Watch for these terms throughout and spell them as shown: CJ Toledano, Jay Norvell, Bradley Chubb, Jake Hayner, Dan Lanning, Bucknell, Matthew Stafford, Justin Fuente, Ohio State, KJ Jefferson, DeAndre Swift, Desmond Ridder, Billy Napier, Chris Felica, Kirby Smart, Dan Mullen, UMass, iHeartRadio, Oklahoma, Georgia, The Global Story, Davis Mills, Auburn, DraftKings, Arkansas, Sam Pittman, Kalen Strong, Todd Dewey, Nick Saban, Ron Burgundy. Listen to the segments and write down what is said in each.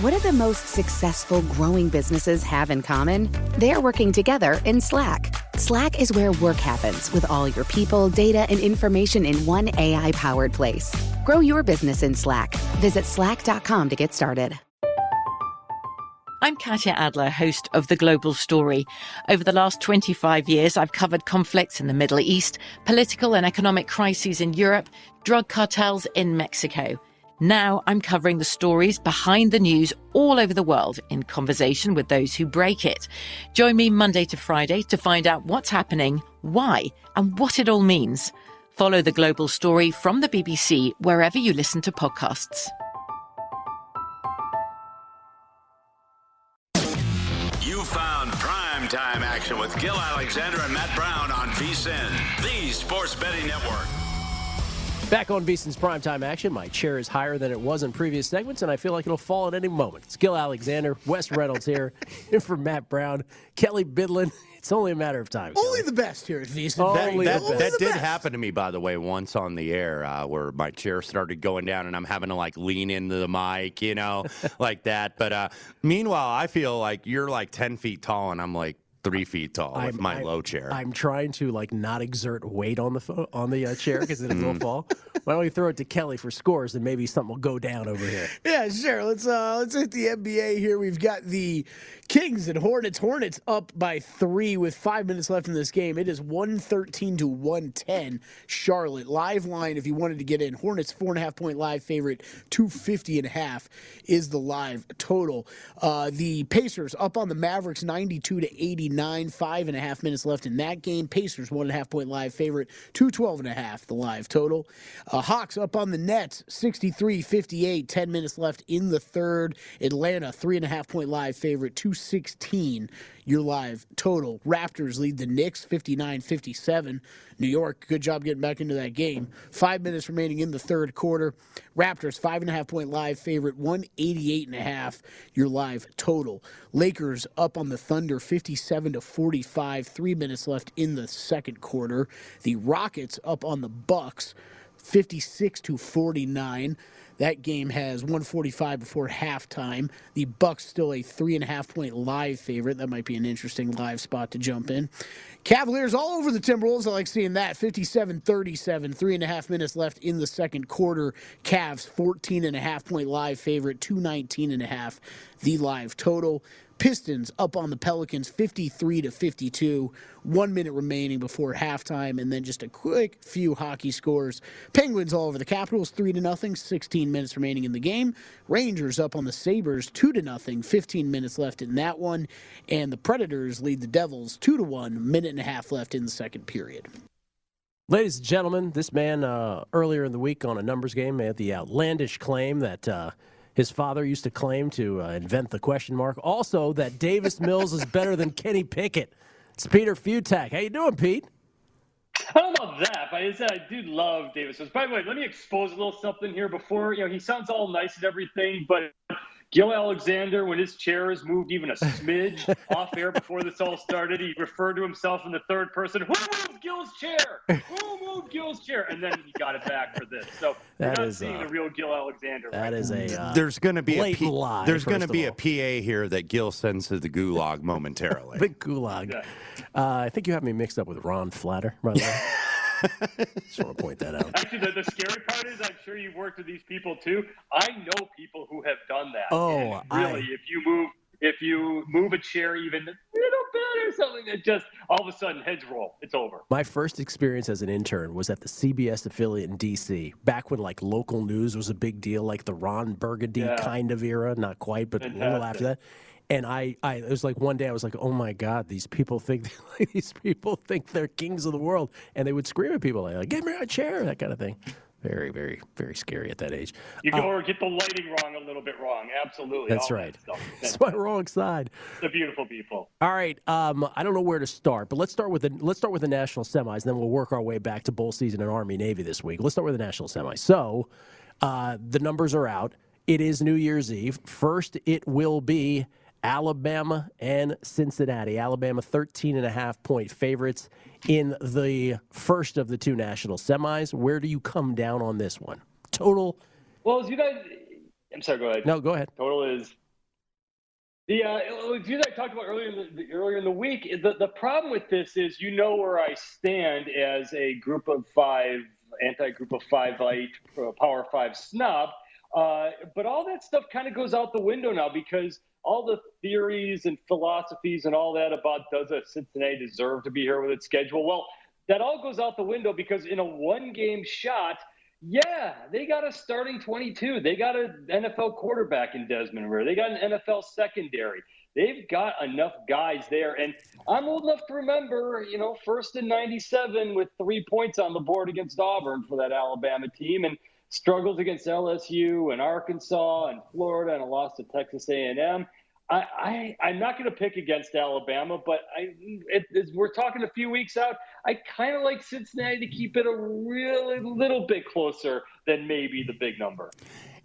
What do the most successful growing businesses have in common? They're working together in Slack. Slack is where work happens, with all your people, data, and information in one AI-powered place. Grow your business in Slack. Visit slack.com to get started. I'm Katia Adler, host of The Global Story. Over the last 25 years, I've covered conflicts in the Middle East, political and economic crises in Europe, drug cartels in Mexico. Now I'm covering the stories behind the news all over the world in conversation with those who break it. Join me Monday to Friday to find out what's happening, why, and what it all means. Follow The Global Story from the BBC wherever you listen to podcasts. You found primetime action with Gil Alexander and Matt Brown on VSIN, the sports betting network. Back on VSIN's primetime action, my chair is higher than it was in previous segments, and I feel like it'll fall at any moment. It's Gil Alexander, Wes Reynolds here, and for Matt Brown, Kelly Bidlin. It's only a matter of time. Only the best here at VSIN. That did happen to me, by the way, once on the air where my chair started going down, and I'm having to lean into the mic, like that. But meanwhile, I feel like you're 10 feet tall, and I'm 3 feet tall with my low chair. I'm trying to not exert weight on the chair because it will fall. Why don't we throw it to Kelly for scores and maybe something will go down over here? Yeah, sure. Let's hit the NBA here. We've got the Kings and Hornets. Hornets up by 3 with 5 minutes left in this game. It is 113-110. Charlotte live line. If you wanted to get in, Hornets 4.5 point live favorite. 250.5 is the live total. The Pacers up on the Mavericks 92-80. 5.5 minutes left in that game. Pacers 1.5 point live favorite, 212.5 the live total. Hawks up on the Nets 63-58, 10 minutes left in the third. Atlanta 3.5 point live favorite, 216 your live total. Raptors lead the Knicks 59-57. New York, good job getting back into that game. 5 minutes remaining in the third quarter. Raptors 5.5 point live favorite, 188.5 your live total. Lakers up on the Thunder 57-45, 3 minutes left in the second quarter. The Rockets up on the Bucks 56-49. That game has 1:45 before halftime. The Bucks still a 3.5 point live favorite. That might be an interesting live spot to jump in. Cavaliers all over the Timberwolves. I like seeing that. 57-37, 3.5 minutes left in the second quarter. Cavs 14.5 point live favorite, 219.5 the live total. Pistons up on the Pelicans 53-52, 1 minute remaining before halftime, and then just a quick few hockey scores. Penguins all over the Capitals 3-0, 16 minutes remaining in the game. Rangers up on the Sabres 2-0, 15 minutes left in that one, and the Predators lead the Devils 2-1, minute and a half left in the second period. Ladies and gentlemen, this man earlier in the week on a numbers game made the outlandish claim that his father used to claim to invent the question mark. Also, that Davis Mills is better than Kenny Pickett. It's Peter Futak. How you doing, Pete? I don't know that, but I do love Davis Mills. By the way, let me expose a little something here before. He sounds all nice and everything, but Gil Alexander, when his chair is moved even a smidge off air before this all started, he referred to himself in the third person. Who moved Gil's chair? Who moved Gil's chair? And then he got it back for this. So that we're not seeing the real Gil Alexander. That is a there's going to be a PA here that Gil sends to the gulag momentarily. Big gulag. Yeah. I think you have me mixed up with Ron Flatter, by the way. Just want to point that out. Actually, the scary part is I'm sure you've worked with these people too. I know people who have done that. Oh, and really, if you move a chair even a little bit or something, that just all of a sudden heads roll. It's over. My first experience as an intern was at the CBS affiliate in D.C. back when like local news was a big deal, like the Ron Burgundy kind of era. Not quite, but fantastic. A little after that. And it was like one day I was like, oh my God, these people think they're kings of the world, and they would scream at people like, "Get me a chair," that kind of thing. Very, very, very scary at that age. You can get the lighting wrong, a little bit wrong. Absolutely. That's right. It's my wrong side. The beautiful people. All right. I don't know where to start, but let's start with the national semis, and then we'll work our way back to bowl season and Army Navy this week. Let's start with the national semis. So the numbers are out. It is New Year's Eve. First, it will be Alabama and Cincinnati. Alabama 13.5-point favorites in the first of the two national semis. Where do you come down on this one? Total. Well, as you guys, I'm sorry. Go ahead. No, go ahead. Total is the. As you guys talked about earlier in the week, the problem with this is you know where I stand as a Group of Five, anti-Group of Five, Power Five snob. But all that stuff kind of goes out the window now because all the theories and philosophies and all that about does a Cincinnati deserve to be here with its schedule? Well, that all goes out the window because in a one-game shot, they got a starting 22. They got an NFL quarterback in Desmond Ridder. They got an NFL secondary. They've got enough guys there. And I'm old enough to remember, first and 97 with 3 points on the board against Auburn for that Alabama team. And struggles against LSU and Arkansas and Florida and a loss to Texas A&M. I'm not going to pick against Alabama, but we're talking a few weeks out. I kind of like Cincinnati to keep it a really little bit closer than maybe the big number.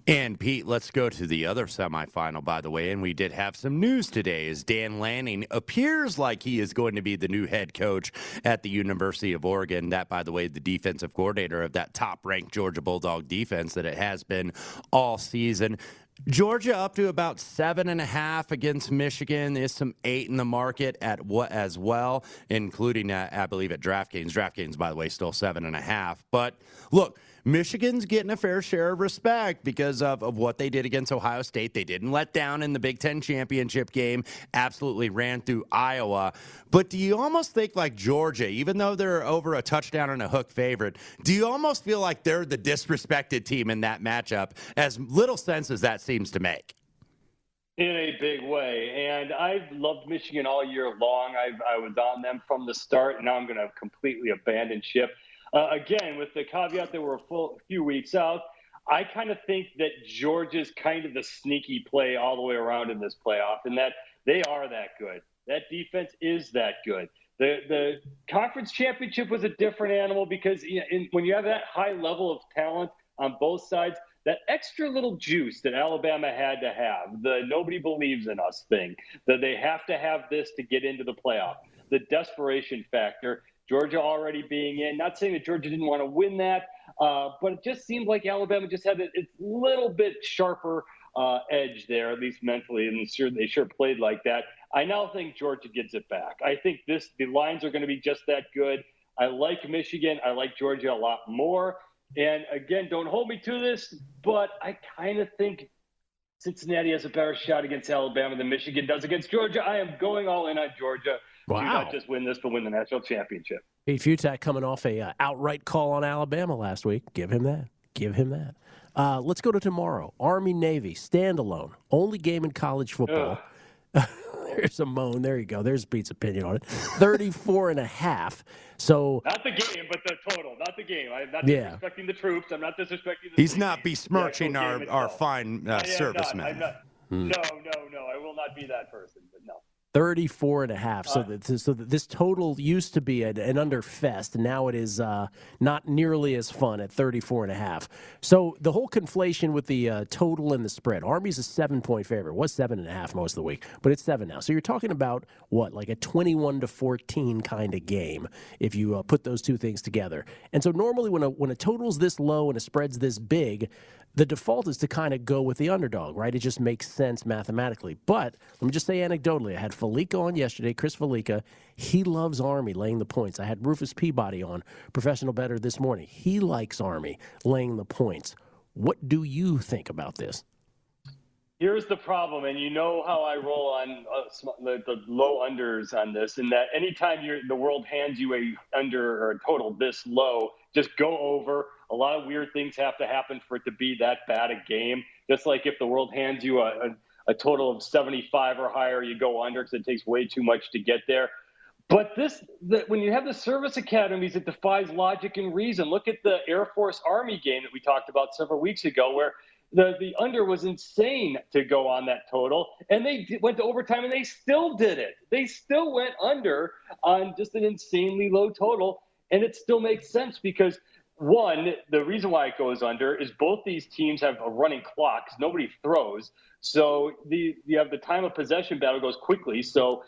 And, Pete, let's go to the other semifinal, by the way, and we did have some news today as Dan Lanning appears like he is going to be the new head coach at the University of Oregon. That, by the way, the defensive coordinator of that top-ranked Georgia Bulldog defense that it has been all season. Georgia up to about 7.5 against Michigan. There's some 8 in the market at what as well, including, I believe, at DraftKings. DraftKings, by the way, still 7.5. But, look, Michigan's getting a fair share of respect because of what they did against Ohio State. They didn't let down in the Big Ten championship game, absolutely ran through Iowa. But do you almost think like Georgia, even though they're over a touchdown and a hook favorite, do you almost feel like they're the disrespected team in that matchup, as little sense as that seems to make? In a big way. And I've loved Michigan all year long. I was on them from the start, and now I'm going to completely abandon ship. Again, with the caveat that we're a few weeks out, I kind of think that Georgia's kind of the sneaky play all the way around in this playoff, and that they are that good. That defense is that good. The conference championship was a different animal because when you have that high level of talent on both sides, that extra little juice that Alabama had to have, the nobody believes in us thing, that they have to have this to get into the playoff, the desperation factor, Georgia already being in, not saying that Georgia didn't want to win that, but it just seemed like Alabama just had its little bit sharper edge there, at least mentally, and they sure played like that. I now think Georgia gets it back. I think the lines are going to be just that good. I like Michigan. I like Georgia a lot more. And, again, don't hold me to this, but I kind of think Cincinnati has a better shot against Alabama than Michigan does against Georgia. I am going all in on Georgia. Wow. Do not just win this, but win the national championship. Pete Futak coming off an outright call on Alabama last week. Give him that. Let's go to tomorrow. Army-Navy, standalone. Only game in college football. There's a moan. There you go. There's Pete's opinion on it. 34.5. So not the game, but the total. Not the game. I'm not disrespecting the troops. I'm not disrespecting the He's not besmirching our fine servicemen. No. I will not be that person, but no. 34.5. So this total used to be an under fest. Now it is not nearly as fun at 34.5. So the whole conflation with the total and the spread. Army's a 7-point favorite. Was 7.5 most of the week, but it's 7 now. So you're talking about what, like a 21-14 kind of game if you put those two things together. And so normally when a total's this low and a spread's this big, the default is to kind of go with the underdog, right? It just makes sense mathematically. But let me just say anecdotally, I had Felica on yesterday, Chris Felica. He loves Army laying the points. I had Rufus Peabody on, professional bettor, this morning. He likes Army laying the points. What do you think about this? Here's the problem, and you know how I roll on the low unders on this, in that anytime the world hands you a under or a total this low, just go over. A lot of weird things have to happen for it to be that bad a game. Just like if the world hands you a total of 75 or higher, you go under because it takes way too much to get there. But when you have the service academies, it defies logic and reason. Look at the Air Force Army game that we talked about several weeks ago, where the under was insane to go on that total, and they went to overtime, and they still did it. They still went under on just an insanely low total, and it still makes sense because, one, the reason why it goes under is both these teams have a running clock because nobody throws. So you have the time of possession battle goes quickly. So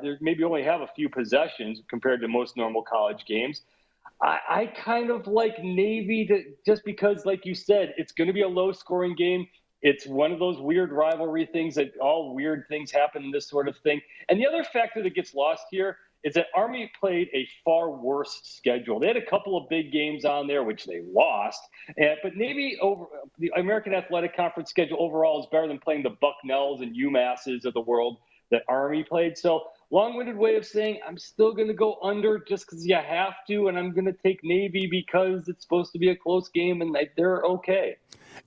there maybe only have a few possessions compared to most normal college games. I kind of like Navy just because, like you said, it's going to be a low-scoring game. It's one of those weird rivalry things that all weird things happen in this sort of thing. And the other factor that gets lost here is that Army played a far worse schedule. They had a couple of big games on there, which they lost. But Navy, over the American Athletic Conference schedule overall, is better than playing the Bucknells and UMasses of the world that Army played. So long-winded way of saying I'm still going to go under just because you have to, and I'm going to take Navy because it's supposed to be a close game, and they're okay.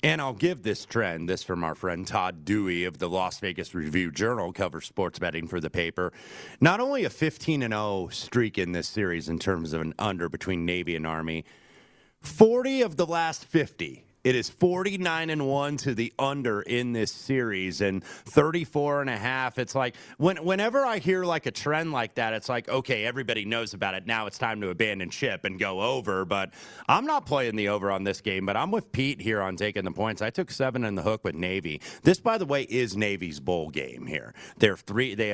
And I'll give this from our friend Todd Dewey of the Las Vegas Review-Journal, covers sports betting for the paper. Not only a 15-0 streak in this series in terms of an under between Navy and Army, 40 of the last 50. It is 49-1 to the under in this series and 34.5. It's like whenever I hear like a trend like that, it's like, okay, everybody knows about it. Now it's time to abandon ship and go over. But I'm not playing the over on this game, but I'm with Pete here on taking the points. I took 7 in the hook with Navy. This, by the way, is Navy's bowl game here. They have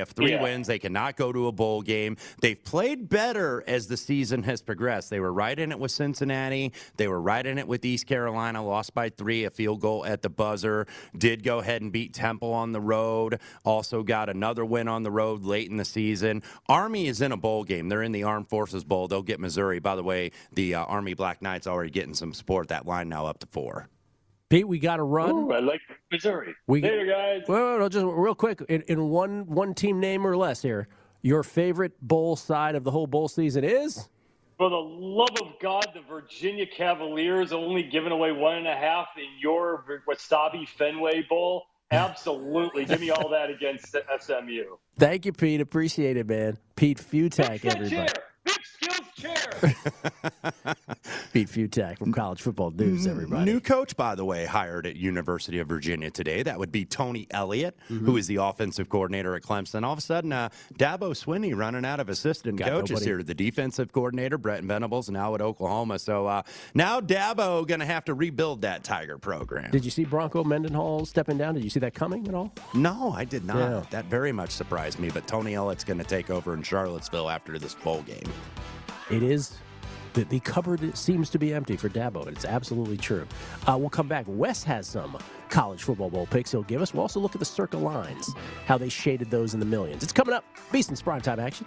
three wins. They cannot go to a bowl game. They've played better as the season has progressed. They were right in it with Cincinnati. They were right in it with East Carolina. Lost by 3, a field goal at the buzzer. Did go ahead and beat Temple on the road. Also got another win on the road late in the season. Army is in a bowl game. They're in the Armed Forces Bowl. They'll get Missouri. By the way, the Army Black Knights already getting some support. That line now up to 4. Pete, we got to run. Ooh, I like Missouri. Later, guys. Well, just real quick, in one team name or less here, your favorite bowl side of the whole bowl season is? For the love of God, the Virginia Cavaliers only giving away 1.5 in your Wasabi Fenway Bowl. Absolutely. Give me all that against SMU. Thank you, Pete. Appreciate it, man. Pete Futak, everybody. Chair. Pete Futak from College Football News, everybody. New coach, by the way, hired at University of Virginia today. That would be Tony Elliott, who is the offensive coordinator at Clemson. All of a sudden, Dabo Swinney running out of assistant coaches here. The defensive coordinator, Brent Venables, now at Oklahoma. So now Dabo going to have to rebuild that Tiger program. Did you see Bronco Mendenhall stepping down? Did you see that coming at all? No, I did not. Yeah. That very much surprised me. But Tony Elliott's going to take over in Charlottesville after this bowl game. It is that the cupboard seems to be empty for Dabo. It's absolutely true. We'll come back. Wes has some college football bowl picks he'll give us. We'll also look at the circle lines, how they shaded those in the millions. It's coming up. VSIN's primetime action.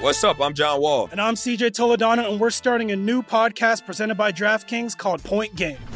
What's up? I'm John Wall. And I'm CJ Toledano, and we're starting a new podcast presented by DraftKings called Point Game.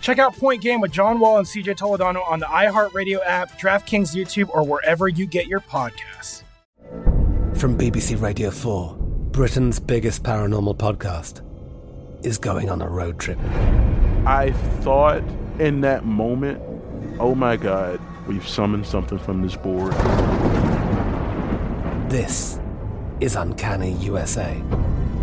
Check out Point Game with John Wall and CJ Toledano on the iHeartRadio app, DraftKings YouTube, or wherever you get your podcasts. From BBC Radio 4, Britain's biggest paranormal podcast is going on a road trip. I thought in that moment, oh my God, we've summoned something from this board. This is Uncanny USA.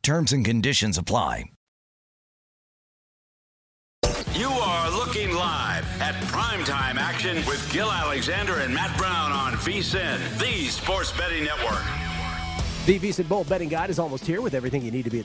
Terms and conditions apply. You are looking live at primetime action with Gil Alexander and Matt Brown on VSIN, the sports betting network. The VSIN Bowl betting guide is almost here with everything you need to be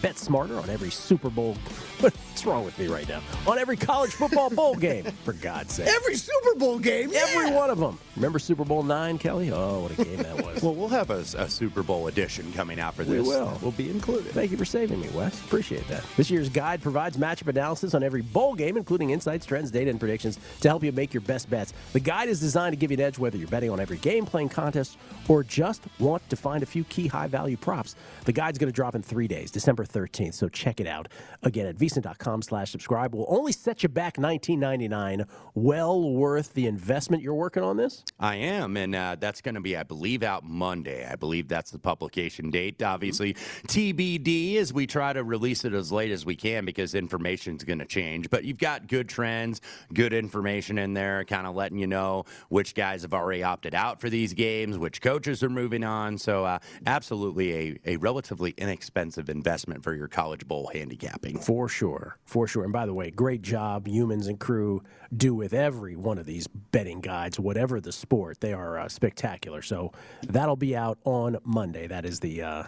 bet smarter on every Super Bowl. What's wrong with me right now? On every college football bowl game, for God's sake. Every Super Bowl game, yeah. Every one of them. Remember Super Bowl 9, Kelly? Oh, what a game that was. Well, we'll have a Super Bowl edition coming out for this. We will. We'll be included. Thank you for saving me, Wes. Appreciate that. This year's guide provides matchup analysis on every bowl game, including insights, trends, data, and predictions to help you make your best bets. The guide is designed to give you an edge whether you're betting on every game, playing contest, or just want to find a few key high-value props. The guide's going to drop in 3 days, December 13th, so check it out. Again, at VSiN.com/subscribe. Will only set you back $19.99. Well worth the investment. You're working on this? I am, and that's going to be, I believe, out Monday. I believe that's the publication date, obviously. TBD, as we try to release it as late as we can because information's going to change. But you've got good trends, good information in there, kind of letting you know which guys have already opted out for these games, which coaches are moving on. So absolutely a relatively inexpensive investment for your college bowl handicapping. For sure, for sure. And by the way, great job humans and crew do with every one of these betting guides, whatever the sport. They are spectacular. So that'll be out on Monday. That is the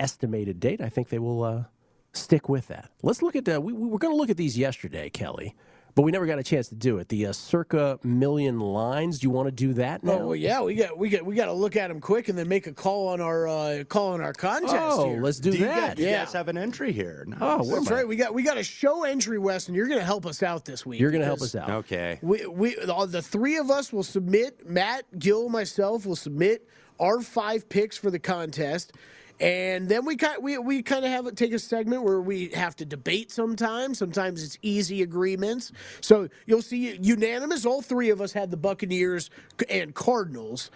estimated date. I think they will stick with that. Let's look at that. We were going to look at these yesterday, Kelly, but we never got a chance to do it. The circa million lines. Do you want to do that now? Oh well, yeah, we got to look at them quick and then make a call on our contest. Oh, here. Let's do that. You guys have an entry here. Nice. Oh, that's right. We got a show entry, Wes, and you're going to help us out this week. You're going to help us out. Okay. We the three of us will submit. Matt, Gil, myself will submit our 5 picks for the contest. And then we kind of have it take a segment where we have to debate sometimes. Sometimes it's easy agreements. So you'll see unanimous. All three of us had the Buccaneers and Cardinals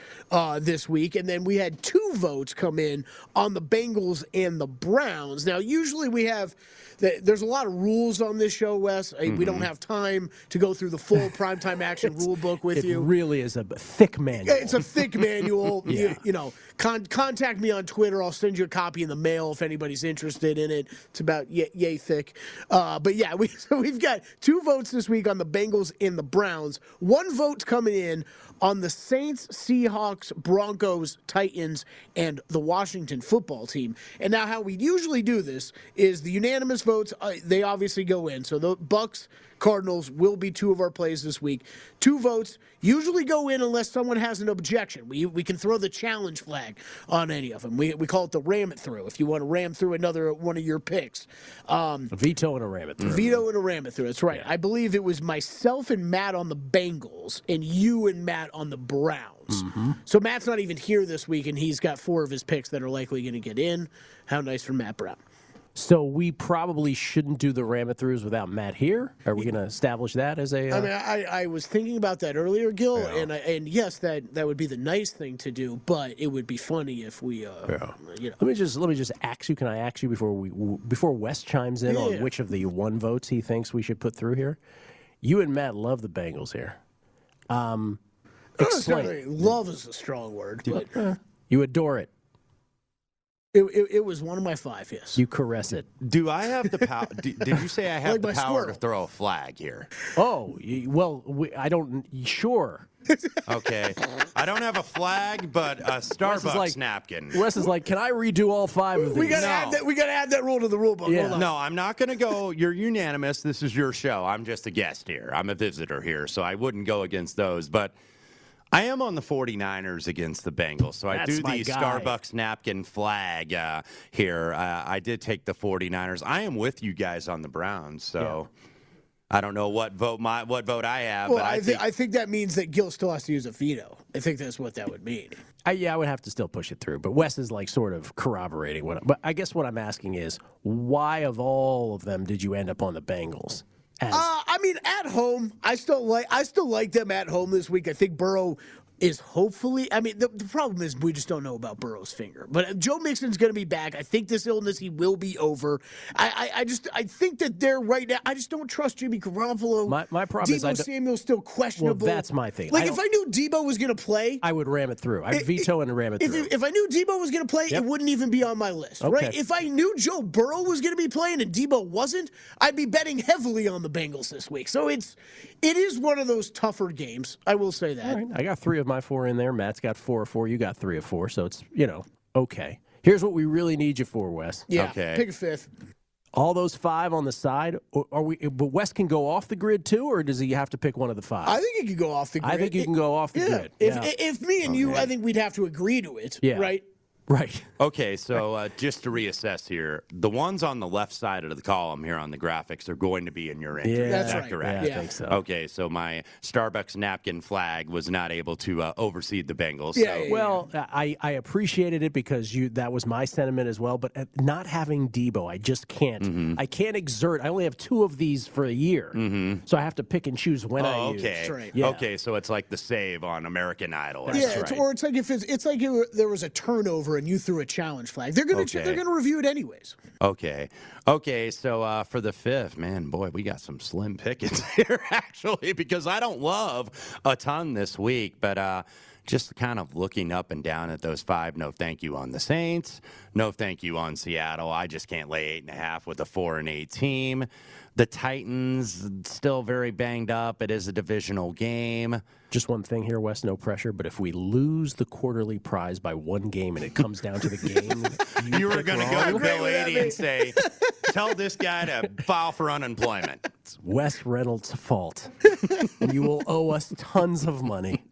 this week. And then we had 2 votes come in on the Bengals and the Browns. Now, usually we have there's a lot of rules on this show, Wes. Mm-hmm. We don't have time to go through the full primetime action rule book with you. It really is a thick manual. It's a thick manual. Yeah. You know, contact me on Twitter. I'll send you a copy in the mail if anybody's interested in it. It's about yay thick. But yeah, we've got 2 votes this week on the Bengals and the Browns. 1 vote coming in on the Saints, Seahawks, Broncos, Titans, and the Washington football team. And now how we usually do this is the unanimous votes, they obviously go in. So the Bucs, Cardinals will be 2 of our plays this week. 2 votes usually go in unless someone has an objection. We can throw the challenge flag on any of them. We call it the ram it through if you want to ram through another one of your picks. A veto and a ram it through. Veto and a ram it through. That's right. Yeah. I believe it was myself and Matt on the Bengals and you and Matt on the Browns. Mm-hmm. So Matt's not even here this week, and he's got 4 of his picks that are likely going to get in. How nice for Matt Brown. So we probably shouldn't do the ram-it-throughs without Matt here. Are we going to establish that as a? I mean, I was thinking about that earlier, Gil, yeah. and yes, that would be the nice thing to do, but it would be funny if we. You know. Let me just ax you. Can I ax you before Wes chimes in on which of the one votes he thinks we should put through here? You and Matt love the Bengals here. Explain. Love is a strong word, but you adore it. It was one of my five, yes. You caress it. Do I have the power? Did you say I have the power to throw a flag here? Oh, well, I don't. Sure. Okay. I don't have a flag, but a Starbucks napkin. Wes is like, can I redo all five of these? We got to add that rule to the rule book. Yeah. No, I'm not going to go. You're unanimous. This is your show. I'm just a guest here. I'm a visitor here, so I wouldn't go against those, but I am on the 49ers against the Bengals, so I do the Starbucks napkin flag here. I did take the 49ers. I am with you guys on the Browns, so I don't know what vote I have. Well, but I think that means that Gil still has to use a veto. I think that's what that would mean. I would have to still push it through, but Wes is like sort of corroborating what. But I guess what I'm asking is, why of all of them did you end up on the Bengals? I mean, at home, I still like them at home this week. I think Burrow is hopefully. I mean, the problem is we just don't know about Burrow's finger. But Joe Mixon's going to be back. I think this illness he will be over. I think that they're right now. I just don't trust Jimmy Garoppolo. My problem is Debo Samuel's still questionable. Well, that's my thing. Like if I knew Debo was going to play, I would ram it through. I'd veto and ram it through. If I knew Debo was going to play, it wouldn't even be on my list, right? If I knew Joe Burrow was going to be playing and Debo wasn't, I'd be betting heavily on the Bengals this week. So it is one of those tougher games. I will say that. All right. I got three of my four in there. Matt's got four of four. You got three of four. So it's, okay. Here's what we really need you for, Wes. Yeah, okay. Pick a fifth. All those five on the side, but Wes can go off the grid too, or does he have to pick one of the five? I think he can go off the grid. I think you can go off the grid. If me and you, I think we'd have to agree to it, right? Right. Okay, so just to reassess here, the ones on the left side of the column here on the graphics are going to be in your entry. Yeah, that's right. Correct? Yeah, I think so. Okay, so my Starbucks napkin flag was not able to overseed the Bengals. Yeah, so. Well, I appreciated it because that was my sentiment as well, but not having Debo, I just can't. Mm-hmm. I can't exert. I only have two of these for a year, so I have to pick and choose when I use. Okay. That's right. Yeah. Okay, so it's like the save on American Idol. Or it's like if there was a turnover and you threw a challenge flag. They're going to review it anyways. Okay. So for the fifth, man, boy, we got some slim pickings here actually because I don't love a ton this week, but just kind of looking up and down at those five. No, thank you on the Saints. No, thank you on Seattle. I just can't lay 8.5 with a 4-8 team. The Titans still very banged up. It is a divisional game. Just one thing here, Wes, no pressure, but if we lose the quarterly prize by one game and it comes down to the game, you were going to go to Bill 80 and say, tell this guy to file for unemployment. It's Wes Reynolds' fault. You will owe us tons of money.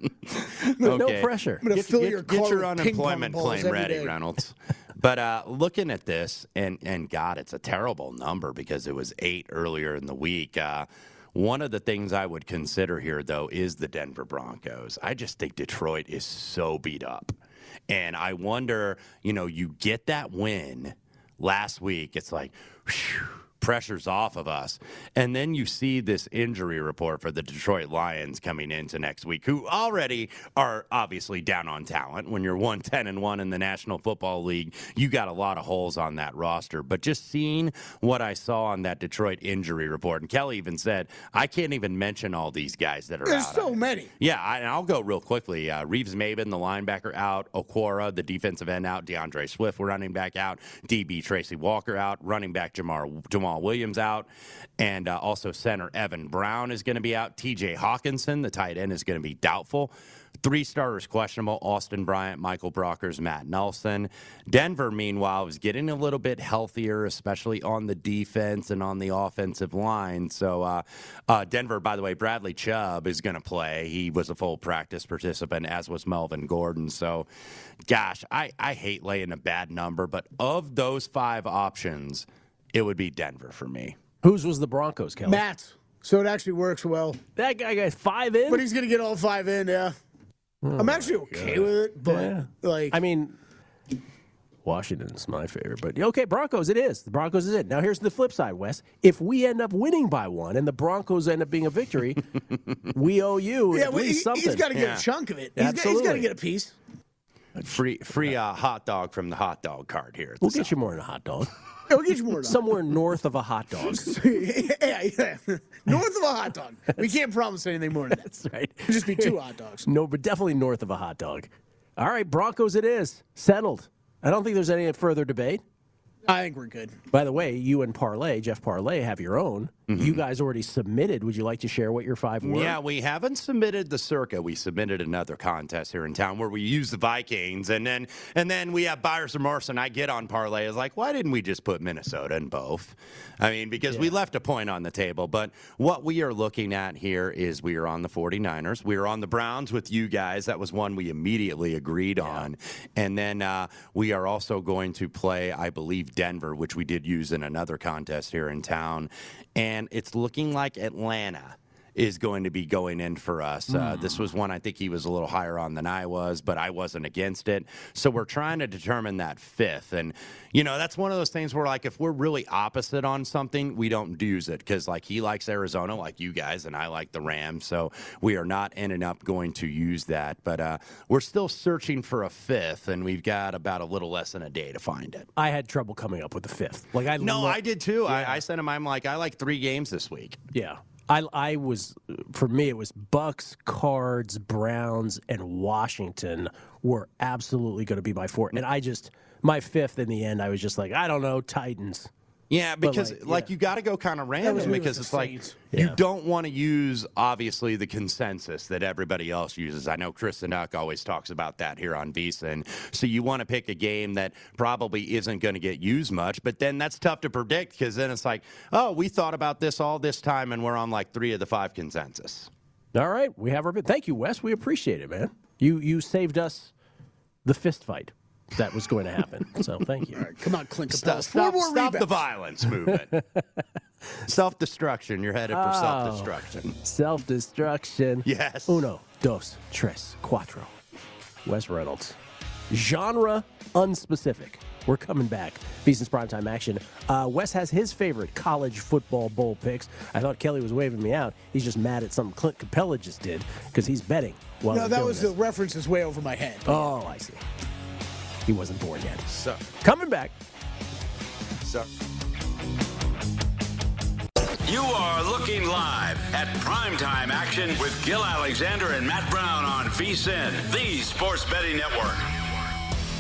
No pressure. Get your unemployment claim ready, Reynolds. But looking at this, and God, it's a terrible number because it was 8 earlier in the week. One of the things I would consider here, though, is the Denver Broncos. I just think Detroit is so beat up. And I wonder, you get that win last week. It's like, whew, pressure's off of us. And then you see this injury report for the Detroit Lions coming into next week, who already are obviously down on talent. When you're 1-10-1 in the National Football League, you got a lot of holes on that roster. But just seeing what I saw on that Detroit injury report, and Kelly even said, I can't even mention all these guys that are out. There's so many. Yeah, and I'll go real quickly. Reeves Maben, the linebacker, out. Okwara, the defensive end, out. DeAndre Swift, running back, out. DB Tracy Walker, out. Running back Jamal Williams out, and also center Evan Brown is going to be out. TJ Hawkinson, the tight end, is going to be doubtful. 3 starters questionable: Austin Bryant, Michael Brockers, Matt Nelson. Denver, meanwhile, is getting a little bit healthier, especially on the defense and on the offensive line. So Denver, by the way, Bradley Chubb is going to play. He was a full practice participant, as was Melvin Gordon. So, gosh, I hate laying a bad number, but of those 5 options, it would be Denver for me. Whose was the Broncos, Kelly? Matt's. So it actually works well. That guy got 5 in? But he's going to get all 5 in, yeah. Oh, I'm actually okay with it, but, I mean, Washington's my favorite. But, okay, Broncos, it is. The Broncos is it. Now, here's the flip side, Wes. If we end up winning by one and the Broncos end up being a victory, we owe you at least something. He's got to get a chunk of it. He's got to get a piece. Free hot dog from the hot dog cart here. We'll get you more than a hot dog. We'll get you more somewhere north of a hot dog. Yeah. North of a hot dog. We can't promise anything more than that. That's right. It'll just be two hot dogs. No, but definitely north of a hot dog. All right, Broncos it is. Settled. I don't think there's any further debate. I think we're good. By the way, you and Parlay, Jeff Parlay, have your own. Mm-hmm. You guys already submitted. Would you like to share what your five were? Yeah, we haven't submitted the Circa. We submitted another contest here in town where we use the Vikings, and then we have buyer's remorse, and I get on Parlay. It's like, why didn't we just put Minnesota in both? I mean, because we left a point on the table. But what we are looking at here is we are on the 49ers. We are on the Browns with you guys. That was one we immediately agreed on. And then we are also going to play, I believe, Denver, which we did use in another contest here in town, and it's looking like Atlanta is going to be going in for us. This was one I think he was a little higher on than I was, but I wasn't against it. So we're trying to determine that fifth. And, you know, that's one of those things where, like, if we're really opposite on something, we don't use it because, like, he likes Arizona like you guys and I like the Rams. So we are not ending up going to use that. But we're still searching for a fifth, and we've got about a little less than a day to find it. I had trouble coming up with the fifth. Like, I did, too. Yeah. I sent him, I'm like, I like three games this week. Yeah. I was, for me, it was Bucks, Cards, Browns, and Washington were absolutely going to be my four. And my fifth in the end, I was just like, I don't know, Titans. Yeah, because you got to go kind of random because it's like you don't want to use, obviously, the consensus that everybody else uses. I know Chris Sinuck always talks about that here on VSiN. So you want to pick a game that probably isn't going to get used much, but then that's tough to predict because then it's like, oh, we thought about this all this time, and we're on like 3 of the 5 consensus. All right, we have our bid. Thank you, Wes. We appreciate it, man. You saved us the fist fight. That was going to happen. So thank you. All right, come on, Clint. Stop the violence movement. Self-destruction. You're headed for self-destruction. Self-destruction. Yes. Uno, dos, tres, cuatro. Wes Reynolds. Genre unspecific. We're coming back. VSiN's primetime action. Wes has his favorite college football bowl picks. I thought Kelly was waving me out. He's just mad at something Clint Capella just did because he's betting. No, that was the reference is way over my head. Oh, I see. He wasn't born yet. So coming back. So you are looking live at primetime action with Gil Alexander and Matt Brown on VSiN, the Sports Betting Network.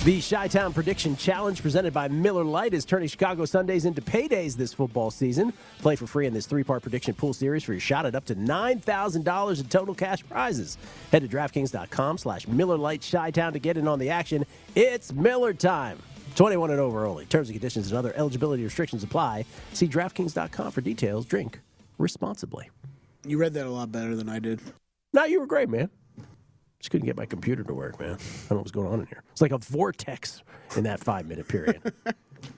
The Chi-Town Prediction Challenge presented by Miller Lite is turning Chicago Sundays into paydays this football season. Play for free in this 3-part prediction pool series for your shot at up to $9,000 in total cash prizes. Head to DraftKings.com/Miller Lite Chi-Town to get in on the action. It's Miller time. 21 and over only. Terms and conditions and other eligibility restrictions apply. See DraftKings.com for details. Drink responsibly. You read that a lot better than I did. No, you were great, man. Just couldn't get my computer to work, man. I don't know what's going on in here. It's like a vortex in that 5-minute period.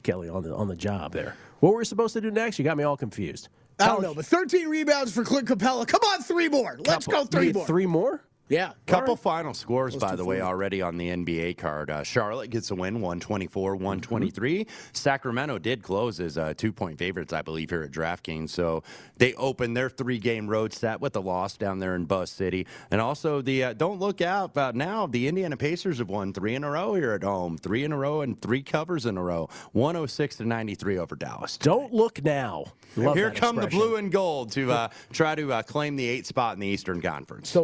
Kelly on the job there. What were we supposed to do next? You got me all confused. I don't know, but 13 rebounds for Clint Capella. Come on, 3 more. Let's go 3 more. 3 more? Yeah. Couple final scores, by the way, already on the NBA card. Charlotte gets a win, 124-123. Sacramento did close as 2-point favorites, I believe, here at DraftKings. So they opened their 3-game road set with a loss down there in Buzz City. And also, don't look out now. The Indiana Pacers have won 3 in a row here at home. 3 in a row and 3 covers in a row. 106-93 over Dallas. Don't look now. Here come the blue and gold to try to claim the 8th spot in the Eastern Conference. So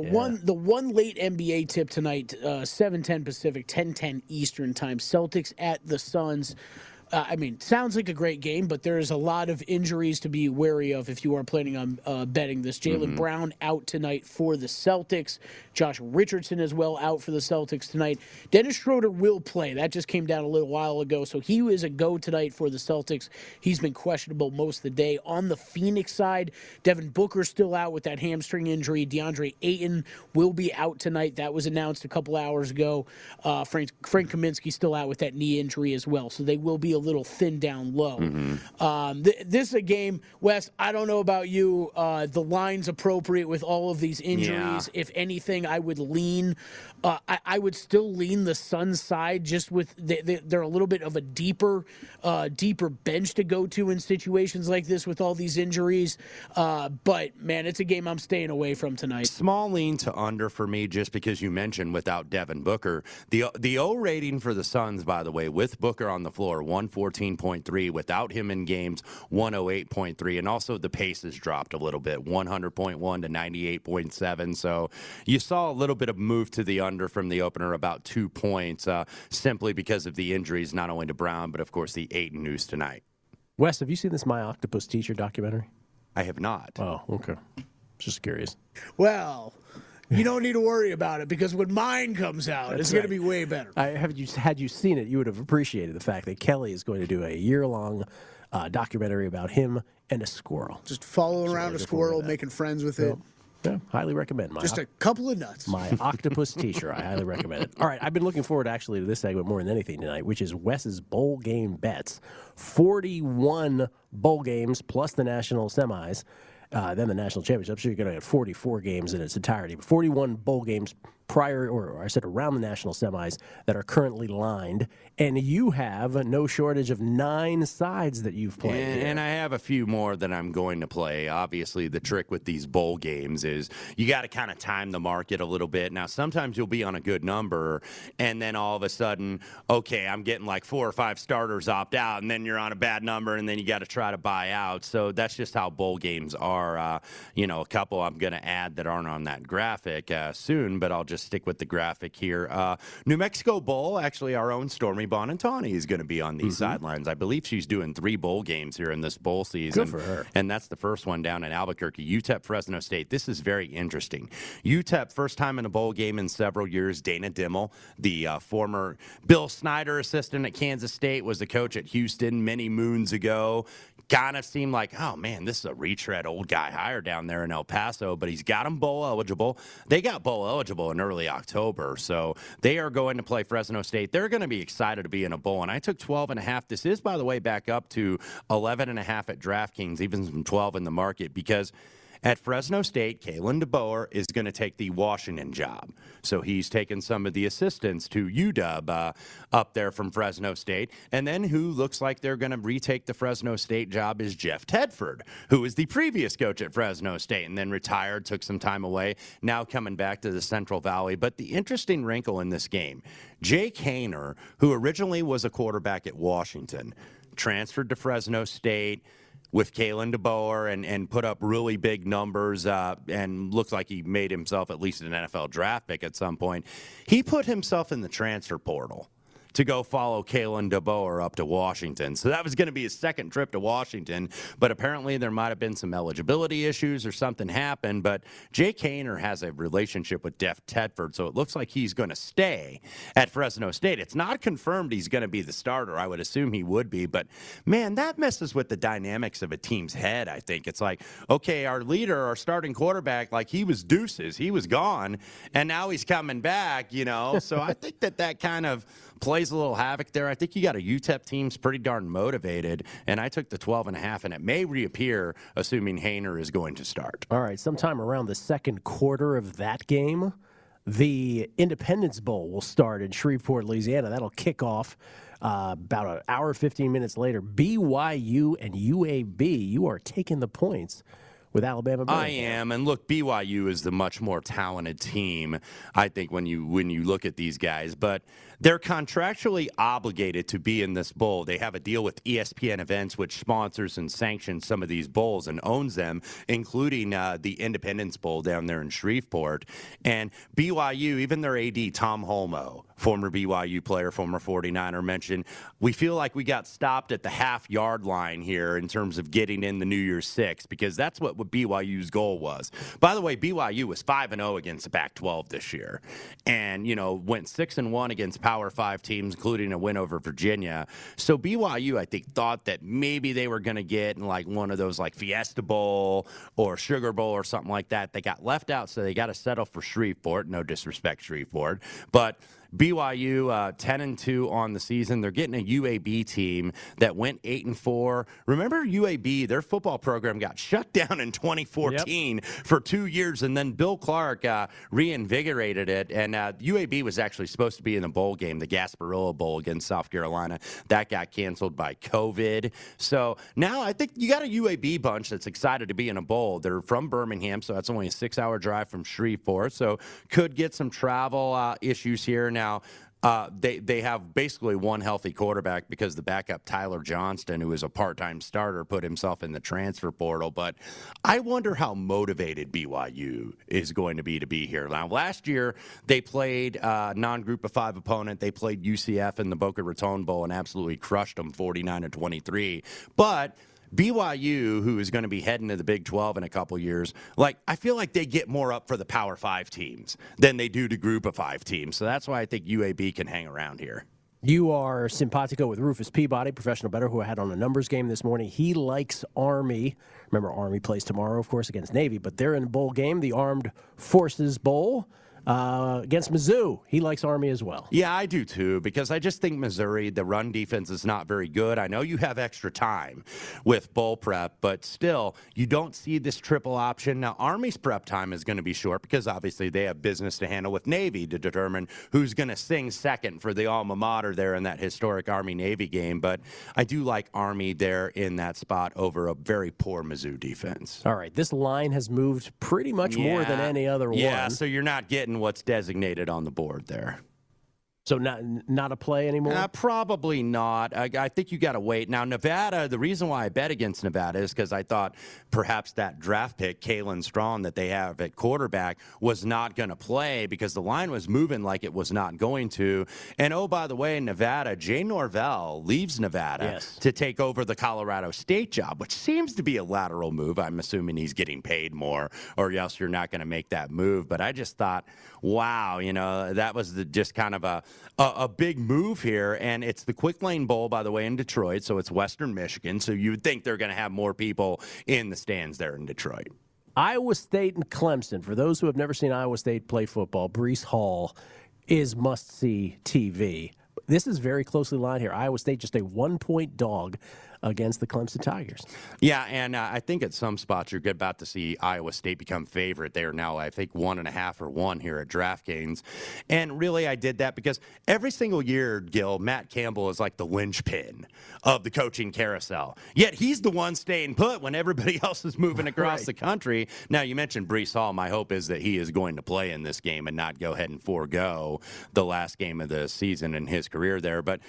one late NBA tip tonight, 7:10 Pacific, 10:10 Eastern time. Celtics at the Suns. I mean, sounds like a great game, but there is a lot of injuries to be wary of if you are planning on betting this. Jaylen Brown out tonight for the Celtics. Josh Richardson as well out for the Celtics tonight. Dennis Schroeder will play. That just came down a little while ago, so he is a go tonight for the Celtics. He's been questionable most of the day. On the Phoenix side, Devin Booker's still out with that hamstring injury. DeAndre Ayton will be out tonight. That was announced a couple hours ago. Frank Kaminsky's still out with that knee injury as well, so they will be a little thin down low. This is a game, Wes, I don't know about you. The line's appropriate with all of these injuries. If anything, I would lean I would still lean the Sun side, just with they're a little bit of a deeper bench to go to in situations like this with all these injuries. But, man, it's a game I'm staying away from tonight. Small lean to under for me, just because you mentioned without Devin Booker. The O rating for the Suns, by the way, with Booker on the floor, 114.3. Without him in games, 108.3. And also the pace has dropped a little bit, 100.1 to 98.7. So you saw a little bit of move to the under from the opener, about 2 points, simply because of the injuries, not only to Brown, but of course the Ayton news tonight. Wes, have you seen this My Octopus Teacher documentary? I have not. Oh, okay. Just curious. Well, you don't need to worry about it, because when mine comes out, that's it's right. Going to be way better. Had you seen it, you would have appreciated the fact that Kelly is going to do a year-long documentary about him and a squirrel. Just following around a squirrel, making friends with it. Yeah, highly recommend. Just a couple of nuts. My Octopus Teacher, I highly recommend it. All right, I've been looking forward, actually, to this segment more than anything tonight, which is Wes's bowl game bets. 41 bowl games plus the national semis, then the national championship. I'm sure you're going to have 44 games in its entirety, but 41 bowl games prior, or I said around the national semis, that are currently lined, and you have no shortage of 9 sides that you've played. And I have a few more that I'm going to play. Obviously, the trick with these bowl games is you got to kind of time the market a little bit. Now, sometimes you'll be on a good number, and then all of a sudden, okay, I'm getting like 4 or 5 starters opt out, and then you're on a bad number, and then you got to try to buy out. So that's just how bowl games are. A couple I'm going to add that aren't on that graphic soon, but I'll just stick with the graphic here. New Mexico Bowl, actually our own Stormy Bonantoni is going to be on these sidelines. I believe she's doing 3 bowl games here in this bowl season. Good for her. And that's the first one down in Albuquerque. UTEP, Fresno State. This is very interesting. UTEP, first time in a bowl game in several years. Dana Dimmel, the former Bill Snyder assistant at Kansas State, was the coach at Houston many moons ago. Kind of seemed like, oh, man, this is a retread old guy hire down there in El Paso, but he's got them bowl eligible. They got bowl eligible in early October, so they are going to play Fresno State. They're going to be excited to be in a bowl, and I took 12.5. This is, by the way, back up to 11.5 at DraftKings, even some 12 in the market, because at Fresno State, Kalen DeBoer is going to take the Washington job. So he's taken some of the assistants to UW up there from Fresno State. And then who looks like they're going to retake the Fresno State job is Jeff Tedford, who was the previous coach at Fresno State and then retired, took some time away, now coming back to the Central Valley. But the interesting wrinkle in this game, Jake Hayner, who originally was a quarterback at Washington, transferred to Fresno State with Kalen DeBoer and put up really big numbers and looked like he made himself at least an NFL draft pick at some point. He put himself in the transfer portal to go follow Kalen DeBoer up to Washington. So that was going to be his second trip to Washington, but apparently there might have been some eligibility issues or something happened. But Jake Hayner has a relationship with Jeff Tedford, so it looks like he's going to stay at Fresno State. It's not confirmed he's going to be the starter. I would assume he would be, but, man, that messes with the dynamics of a team's head, I think. It's like, okay, our leader, our starting quarterback, like, he was deuces. He was gone, and now he's coming back, you know. So I think that kind of plays a little havoc there. I think you got a UTEP team's pretty darn motivated, and I took the 12.5, and it may reappear, assuming Hayner is going to start. All right, sometime around the second quarter of that game, the Independence Bowl will start in Shreveport, Louisiana. That'll kick off about an hour, 15 minutes later. BYU and UAB, you are taking the points with Alabama. I am, and look, BYU is the much more talented team, I think, when you look at these guys. But they're contractually obligated to be in this bowl. They have a deal with ESPN Events, which sponsors and sanctions some of these bowls and owns them, including the Independence Bowl down there in Shreveport. And BYU, even their AD, Tom Holmoe, former BYU player, former 49er, mentioned, we feel like we got stopped at the half-yard line here in terms of getting in the New Year's Six, because that's what BYU's goal was. By the way, BYU was 5-0 against the Pac-12 this year and, went 6-1 against Power 5 teams, including a win over Virginia. So BYU, I think, thought that maybe they were going to get in, like, one of those, like, Fiesta Bowl or Sugar Bowl or something like that. They got left out, so they got to settle for Shreveport. No disrespect, Shreveport. But BYU 10-2 on the season. They're getting a UAB team that went 8-4. Remember UAB, their football program got shut down in 2014 for 2 years, and then Bill Clark reinvigorated it. And UAB was actually supposed to be in a bowl game, the Gasparilla Bowl against South Carolina. That got canceled by COVID. So now I think you got a UAB bunch that's excited to be in a bowl. They're from Birmingham, so that's only a 6-hour drive from Shreveport. So could get some travel issues here. Now, they have basically one healthy quarterback because the backup Tyler Johnston, who is a part-time starter, put himself in the transfer portal. But I wonder how motivated BYU is going to be here. Now, last year they played a non-group of five opponent. They played UCF in the Boca Raton Bowl and absolutely crushed them 49-23. But BYU, who is going to be heading to the Big 12 in a couple years, like, I feel like they get more up for the Power 5 teams than they do to Group of 5 teams. So that's why I think UAB can hang around here. You are simpatico with Rufus Peabody, professional bettor who I had on a numbers game this morning. He likes Army. Remember, Army plays tomorrow, of course, against Navy, but they're in a bowl game, the Armed Forces Bowl. Against Mizzou. He likes Army as well. Yeah, I do too, because I just think Missouri, the run defense is not very good. I know you have extra time with bowl prep, but still, you don't see this triple option. Now, Army's prep time is going to be short because obviously they have business to handle with Navy to determine who's going to sing second for the alma mater there in that historic Army-Navy game. But I do like Army there in that spot over a very poor Mizzou defense. All right, this line has moved pretty much more than any other one. Yeah, so you're not getting what's designated on the board there. So not a play anymore? Probably not. I think you got to wait. Now, Nevada, the reason why I bet against Nevada is because I thought perhaps that draft pick, Kalen Strong, that they have at quarterback was not going to play because the line was moving like it was not going to. And, oh, by the way, Nevada, Jay Norvell leaves Nevada to take over the Colorado State job, which seems to be a lateral move. I'm assuming he's getting paid more or else you're not going to make that move. But I just thought, wow, you know, that was just kind of a big move here, and it's the Quick Lane Bowl, by the way, in Detroit, so it's Western Michigan, so you would think they're going to have more people in the stands there in Detroit. Iowa State and Clemson. For those who have never seen Iowa State play football, Breece Hall is must-see TV. This is very closely lined here. Iowa State just a one-point dog against the Clemson Tigers. Yeah, and I think at some spots you're about to see Iowa State become favorite. They are now, I think, 1.5 or 1 here at DraftKings. And really, I did that because every single year, Gil, Matt Campbell is like the linchpin of the coaching carousel. Yet he's the one staying put when everybody else is moving across the country. Now, you mentioned Breece Hall. My hope is that he is going to play in this game and not go ahead and forego the last game of the season in his career there. But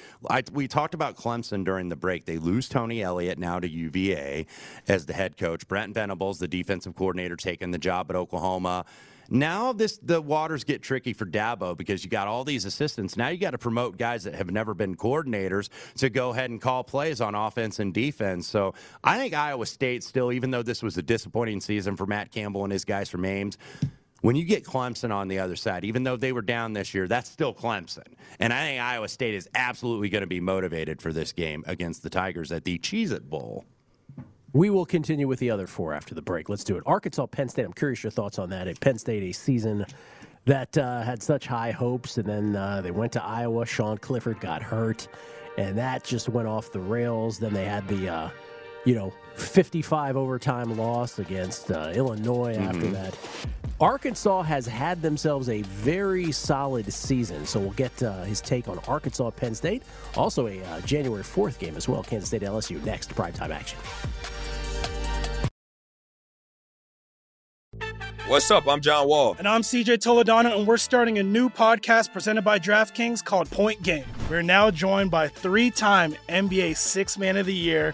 we talked about Clemson during the break. They lose Tony Elliott now to UVA as the head coach. Brent Venables, the defensive coordinator, taking the job at Oklahoma. Now the waters get tricky for Dabo because you got all these assistants. Now you got to promote guys that have never been coordinators to go ahead and call plays on offense and defense. So I think Iowa State still, even though this was a disappointing season for Matt Campbell and his guys from Ames, when you get Clemson on the other side, even though they were down this year, that's still Clemson. And I think Iowa State is absolutely going to be motivated for this game against the Tigers at the Cheez-It Bowl. We will continue with the other four after the break. Let's do it. Arkansas, Penn State. I'm curious your thoughts on that. At Penn State, a season that had such high hopes, and then they went to Iowa. Sean Clifford got hurt, and that just went off the rails. Then they had the 55 overtime loss against Illinois after that. Arkansas has had themselves a very solid season, so we'll get his take on Arkansas, Penn State. Also a January 4th game as well, Kansas State, LSU. Next, primetime action. What's up? I'm John Wall. And I'm CJ Toledano, and we're starting a new podcast presented by DraftKings called Point Game. We're now joined by three-time NBA Sixth Man of the Year,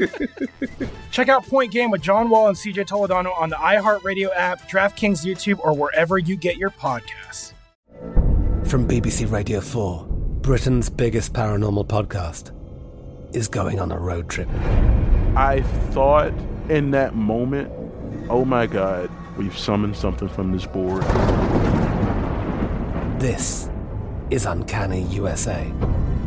it? Check out Point Game with John Wall and CJ Toledano on the iHeartRadio app, DraftKings YouTube, or wherever you get your podcasts. From BBC Radio 4, Britain's biggest paranormal podcast is going on a road trip. I thought in that moment, oh my God, we've summoned something from this board. This is Uncanny USA.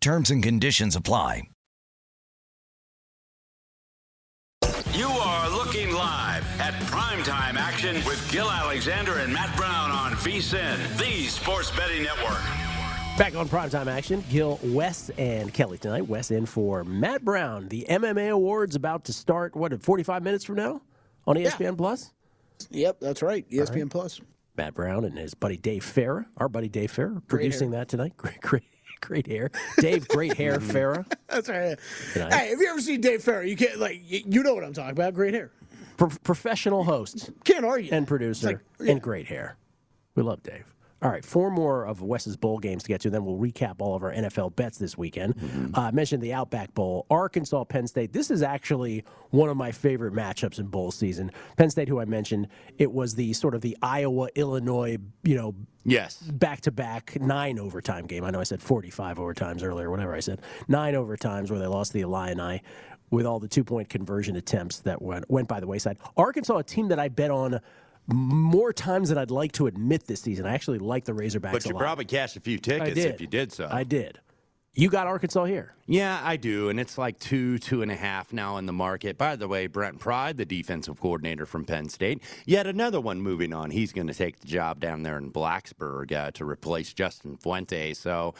Terms and conditions apply. You are looking live at primetime action with Gil Alexander and Matt Brown on VSIN, the Sports Betting Network. Back on primetime action, Gil, Wes, and Kelly tonight. Wes in for Matt Brown. The MMA Awards about to start, 45 minutes from now on ESPN Plus? Yep, that's right, ESPN Plus. Matt Brown and his buddy Dave Farah, our buddy Dave Farah, producing that tonight. Great. Great hair. Dave, great hair, Farah. That's right. Tonight. Hey, have you ever seen Dave Farah? You can't, you know what I'm talking about. Great hair. Professional host. Can't argue. And producer. And great hair. We love Dave. All right, 4 more of Wes's bowl games to get to. Then we'll recap all of our NFL bets this weekend. I mentioned the Outback Bowl, Arkansas, Penn State. This is actually one of my favorite matchups in bowl season. Penn State, who I mentioned, it was the sort of the Iowa, Illinois, back-to-back 9 overtime game. I know I said 45 overtimes earlier, whatever I said. 9 overtimes where they lost to the Illini with all the 2-point conversion attempts that went by the wayside. Arkansas, a team that I bet on more times than I'd like to admit this season. I actually like the Razorbacks a lot. But you probably cashed a few tickets if you did so. I did. You got Arkansas here. Yeah, I do, and it's 2.5 now in the market. By the way, Brent Pry, the defensive coordinator from Penn State, yet another one moving on. He's going to take the job down there in Blacksburg to replace Justin Fuente. So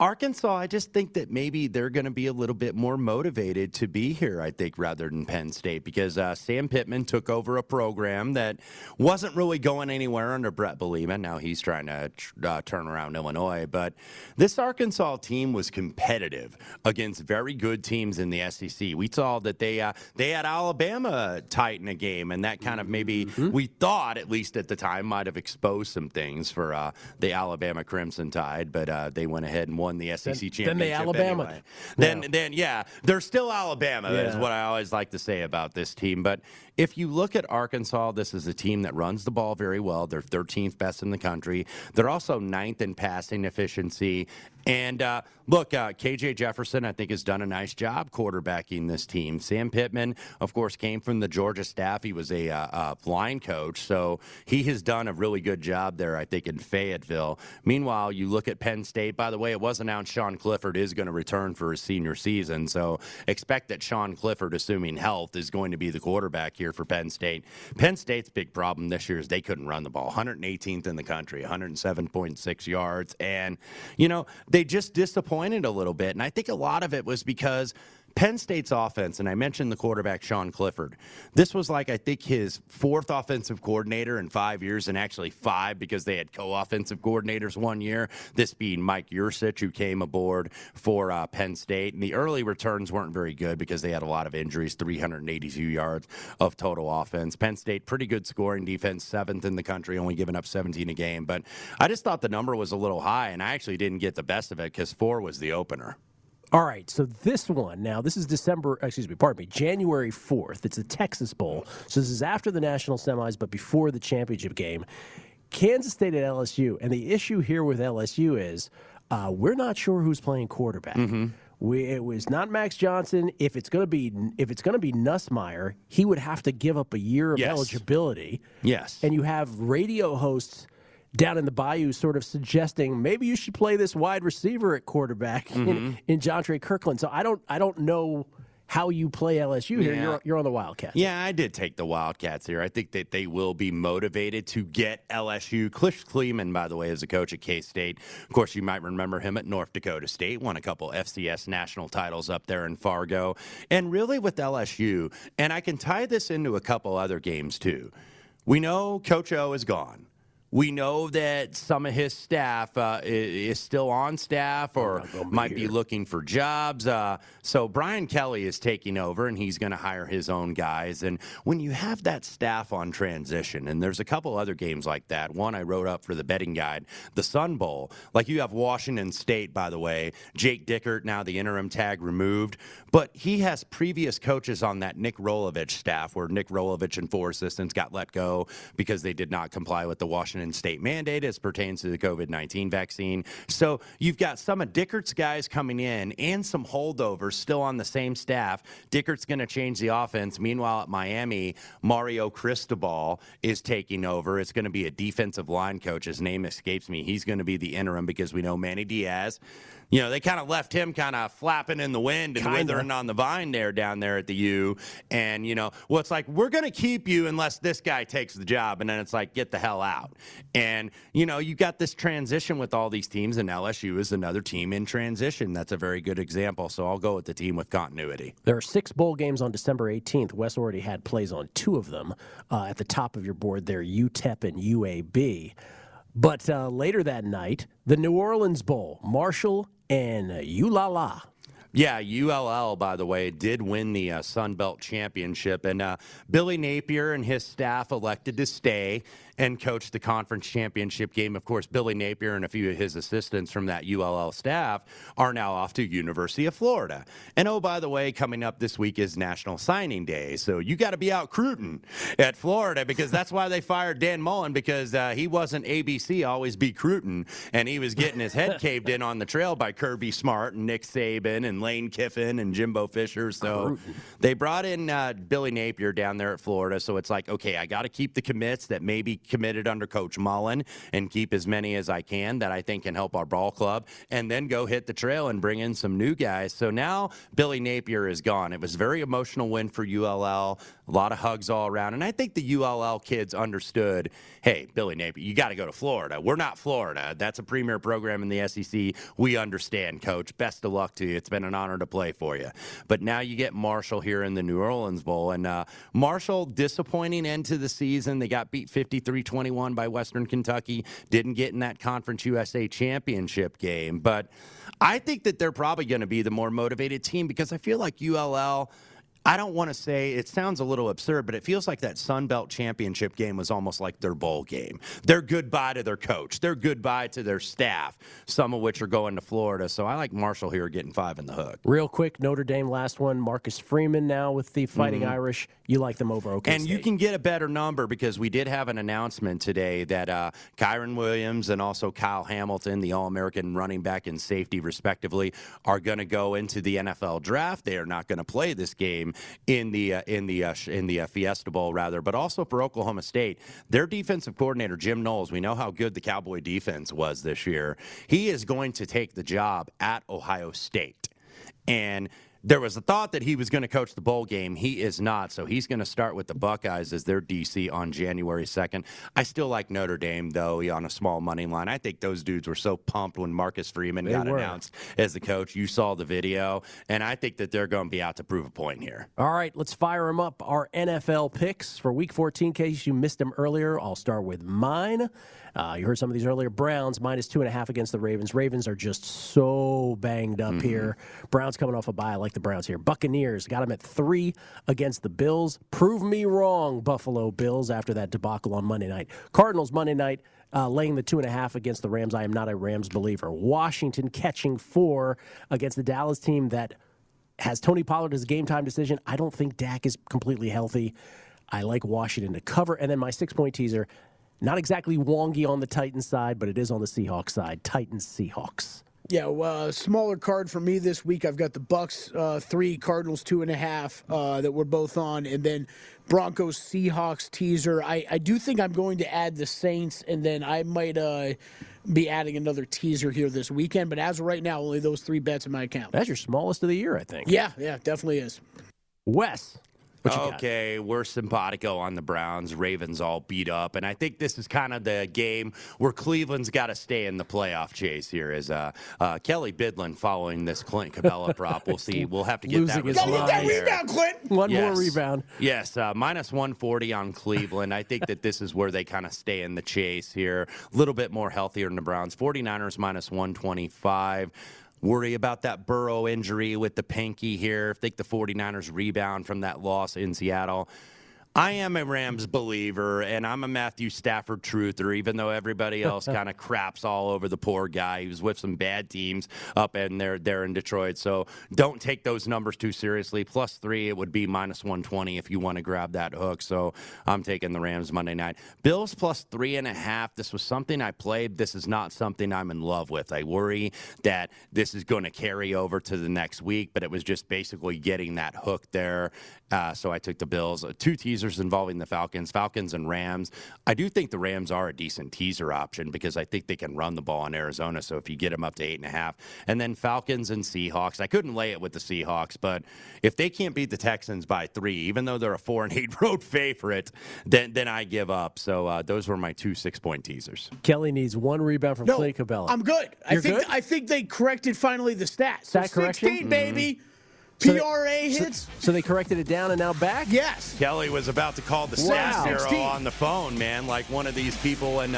Arkansas, I just think that maybe they're going to be a little bit more motivated to be here, I think, rather than Penn State, because Sam Pittman took over a program that wasn't really going anywhere under Brett Bielema. Now he's trying to turn around Illinois, but this Arkansas team was competitive against very good teams in the SEC. We saw that they had Alabama tight in a game, and that kind of maybe we thought, at least at the time, might have exposed some things for the Alabama Crimson Tide, but they went ahead and won the SEC championship. Then they Alabama. Anyway. Then they're still Alabama is what I always like to say about this team. But if you look at Arkansas, this is a team that runs the ball very well. They're 13th best in the country. They're also 9th in passing efficiency. And KJ Jefferson, I think, has done a nice job quarterbacking this team. Sam Pittman, of course, came from the Georgia staff. He was a line coach, so he has done a really good job there, I think, in Fayetteville. Meanwhile, you look at Penn State. By the way, it was announced Sean Clifford is going to return for his senior season, so expect that Sean Clifford, assuming health, is going to be the quarterback here for Penn State. Penn State's big problem this year is they couldn't run the ball. 118th in the country, 107.6 yards, and, they just disappointed a little bit, and I think a lot of it was because Penn State's offense, and I mentioned the quarterback, Sean Clifford. This was like, I think, his fourth offensive coordinator in 5 years, and actually five because they had co-offensive coordinators 1 year, this being Mike Yursich, who came aboard for Penn State. And the early returns weren't very good because they had a lot of injuries, 382 yards of total offense. Penn State, pretty good scoring defense, seventh in the country, only giving up 17 a game. But I just thought the number was a little high, and I actually didn't get the best of it because 4 was the opener. All right, so this one, now this is January 4th. It's the Texas Bowl. So this is after the national semis, but before the championship game. Kansas State at LSU. And the issue here with LSU is we're not sure who's playing quarterback. Mm-hmm. It was not Max Johnson. If it's going to be Nussmeier, he would have to give up a year of eligibility. Yes. And you have radio hosts down in the bayou sort of suggesting maybe you should play this wide receiver at quarterback in Jontre Kirkland. So I don't know how you play LSU here. Yeah. You're on the Wildcats. Yeah, I did take the Wildcats here. I think that they will be motivated to get LSU. Cliff Kleeman, by the way, is a coach at K-State. Of course, you might remember him at North Dakota State. Won a couple FCS national titles up there in Fargo. And really with LSU, and I can tie this into a couple other games too. We know Coach O is gone. We know that some of his staff is still on staff or might be looking for jobs. So Brian Kelly is taking over, and he's going to hire his own guys. And when you have that staff on transition, and there's a couple other games like that. One I wrote up for the betting guide, the Sun Bowl. Like you have Washington State, by the way. Jake Dickert, now the interim tag removed. But he has previous coaches on that Nick Rolovich staff, where Nick Rolovich and four assistants got let go because they did not comply with the Washington State mandate as pertains to the COVID-19 vaccine. So you've got some of Dickert's guys coming in and some holdovers still on the same staff. Dickert's going to change the offense. Meanwhile, at Miami, Mario Cristobal is taking over. It's going to be a defensive line coach. His name escapes me. He's going to be the interim because we know Manny Diaz. You know, they kind of left him kind of flapping in the wind and withering on the vine there down there at the U. And, you know, well, it's like, we're going to keep you unless this guy takes the job. And then it's like, get the hell out. And, you know, you got this transition with all these teams, and LSU is another team in transition. That's a very good example. So I'll go with the team with continuity. There are 6 bowl games on December 18th. Wes already had plays on 2 of them at the top of your board there, UTEP and UAB. But later that night, the New Orleans Bowl, Marshall and ULL. Yeah, ULL, by the way, did win the Sun Belt Championship. And Billy Napier and his staff elected to stay and coach the conference championship game. Of course, Billy Napier and a few of his assistants from that ULL staff are now off to University of Florida. And, oh, by the way, coming up this week is National Signing Day, so you got to be out recruiting at Florida because that's why they fired Dan Mullen, because he wasn't ABC always be recruiting, and he was getting his head caved in on the trail by Kirby Smart and Nick Saban and Lane Kiffin and Jimbo Fisher. So they brought in Billy Napier down there at Florida, so it's like, okay, I got to keep the commits that maybe committed under Coach Mullen and keep as many as I can that I think can help our ball club, and then go hit the trail and bring in some new guys. So now Billy Napier is gone. It was a very emotional win for ULL. A lot of hugs all around. And I think the ULL kids understood, hey, Billy Napier, you got to go to Florida. We're not Florida. That's a premier program in the SEC. We understand, Coach. Best of luck to you. It's been an honor to play for you. But now you get Marshall here in the New Orleans Bowl. And Marshall, disappointing end to the season. They got beat 53-21 by Western Kentucky. Didn't get in that Conference USA championship game. But I think that they're probably going to be the more motivated team because I feel like ULL – I don't want to say, it sounds a little absurd, but it feels like that Sun Belt Championship game was almost like their bowl game. Their goodbye to their coach. Their goodbye to their staff, some of which are going to Florida. So I like Marshall here getting 5 in the hook. Real quick, Notre Dame, last one. Marcus Freeman now with the Fighting Irish. You like them over OK State. And you can get a better number because we did have an announcement today that Kyron Williams and also Kyle Hamilton, the All-American running back and safety, respectively, are going to go into the NFL draft. They are not going to play this game in the Fiesta Bowl, rather. But also for Oklahoma State, their defensive coordinator, Jim Knowles, we know how good the Cowboy defense was this year. He is going to take the job at Ohio State. And There was a thought that he was going to coach the bowl game. He is not, so he's going to start with the Buckeyes as their DC on January 2nd. I still like Notre Dame, though, on a small money line. I think those dudes were so pumped when Marcus Freeman got announced as the coach. You saw the video, and I think that they're going to be out to prove a point here. All right, let's fire them up. Our NFL picks for Week 14, in case you missed them earlier, I'll start with mine. You heard some of these earlier. Browns, -2.5 against the Ravens. Ravens are just so banged up here. Browns coming off a bye. I like the Browns here. Buccaneers, got them at 3 against the Bills. Prove me wrong, Buffalo Bills, after that debacle on Monday night. Cardinals, Monday night, laying the 2.5 against the Rams. I am not a Rams believer. Washington catching 4 against the Dallas team that has Tony Pollard as a game-time decision. I don't think Dak is completely healthy. I like Washington to cover. And then my 6-point teaser, not exactly wonky on the Titans side, but it is on the Seahawks side. Titans-Seahawks. Yeah, smaller card for me this week. I've got the Bucks 3, Cardinals 2.5 that we're both on, and then Broncos Seahawks teaser. I do think I'm going to add the Saints, and then I might be adding another teaser here this weekend. But as of right now, only those 3 bets in my account. That's your smallest of the year, I think. Yeah, definitely is. Wes. Okay, we're simpatico on the Browns. Ravens all beat up. And I think this is kind of the game where Cleveland's got to stay in the playoff chase here. Is Kelly Bidlin following this Clint Capella prop. We'll see. We'll have to get that rebound. Get that rebound, Clint! One more rebound. Yes, -140 on Cleveland. I think that this is where they kind of stay in the chase here. A little bit more healthier than the Browns. 49ers -125. Worry about that Burrow injury with the pinky here. I think the 49ers rebound from that loss in Seattle. I am a Rams believer, and I'm a Matthew Stafford truther, even though everybody else kind of craps all over the poor guy. He was with some bad teams up in there in Detroit, so don't take those numbers too seriously. +3, it would be -120 if you want to grab that hook, so I'm taking the Rams Monday night. Bills +3.5. This was something I played. This is not something I'm in love with. I worry that this is going to carry over to the next week, but it was just basically getting that hook there, so I took the Bills. 2 teasers involving the Falcons and Rams. I do think the Rams are a decent teaser option because I think they can run the ball in Arizona, so if you get them up to 8.5. And then Falcons and Seahawks. I couldn't lay it with the Seahawks, but if they can't beat the Texans by 3, even though they're a 4-8 road favorite, then I give up. So those were my two 6-point teasers. Kelly needs 1 rebound from Clay Cabella. I'm good. I think they corrected finally the stats. Stat correction? 16, baby. PRA hits. So they corrected it down and now back? Yes. Kelly was about to call the stats hero on the phone, man, like one of these people in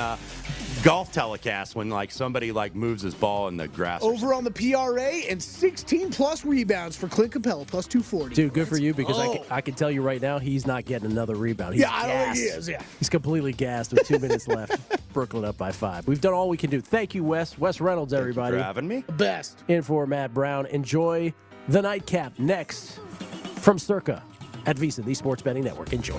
golf telecasts when, like, somebody, like, moves his ball in the grass. Over on the PRA and 16-plus rebounds for Clint Capella, +240. Dude, good for you because I can tell you right now he's not getting another rebound. He's gassed. I know he is, He's completely gassed with 2 minutes left. Brooklyn up by 5. We've done all we can do. Thank you, Wes. Wes Reynolds, everybody. Thank you for having me. Best. In for Matt Brown. Enjoy The Nightcap, next from Circa at VSiN, the Sports Betting Network. Enjoy.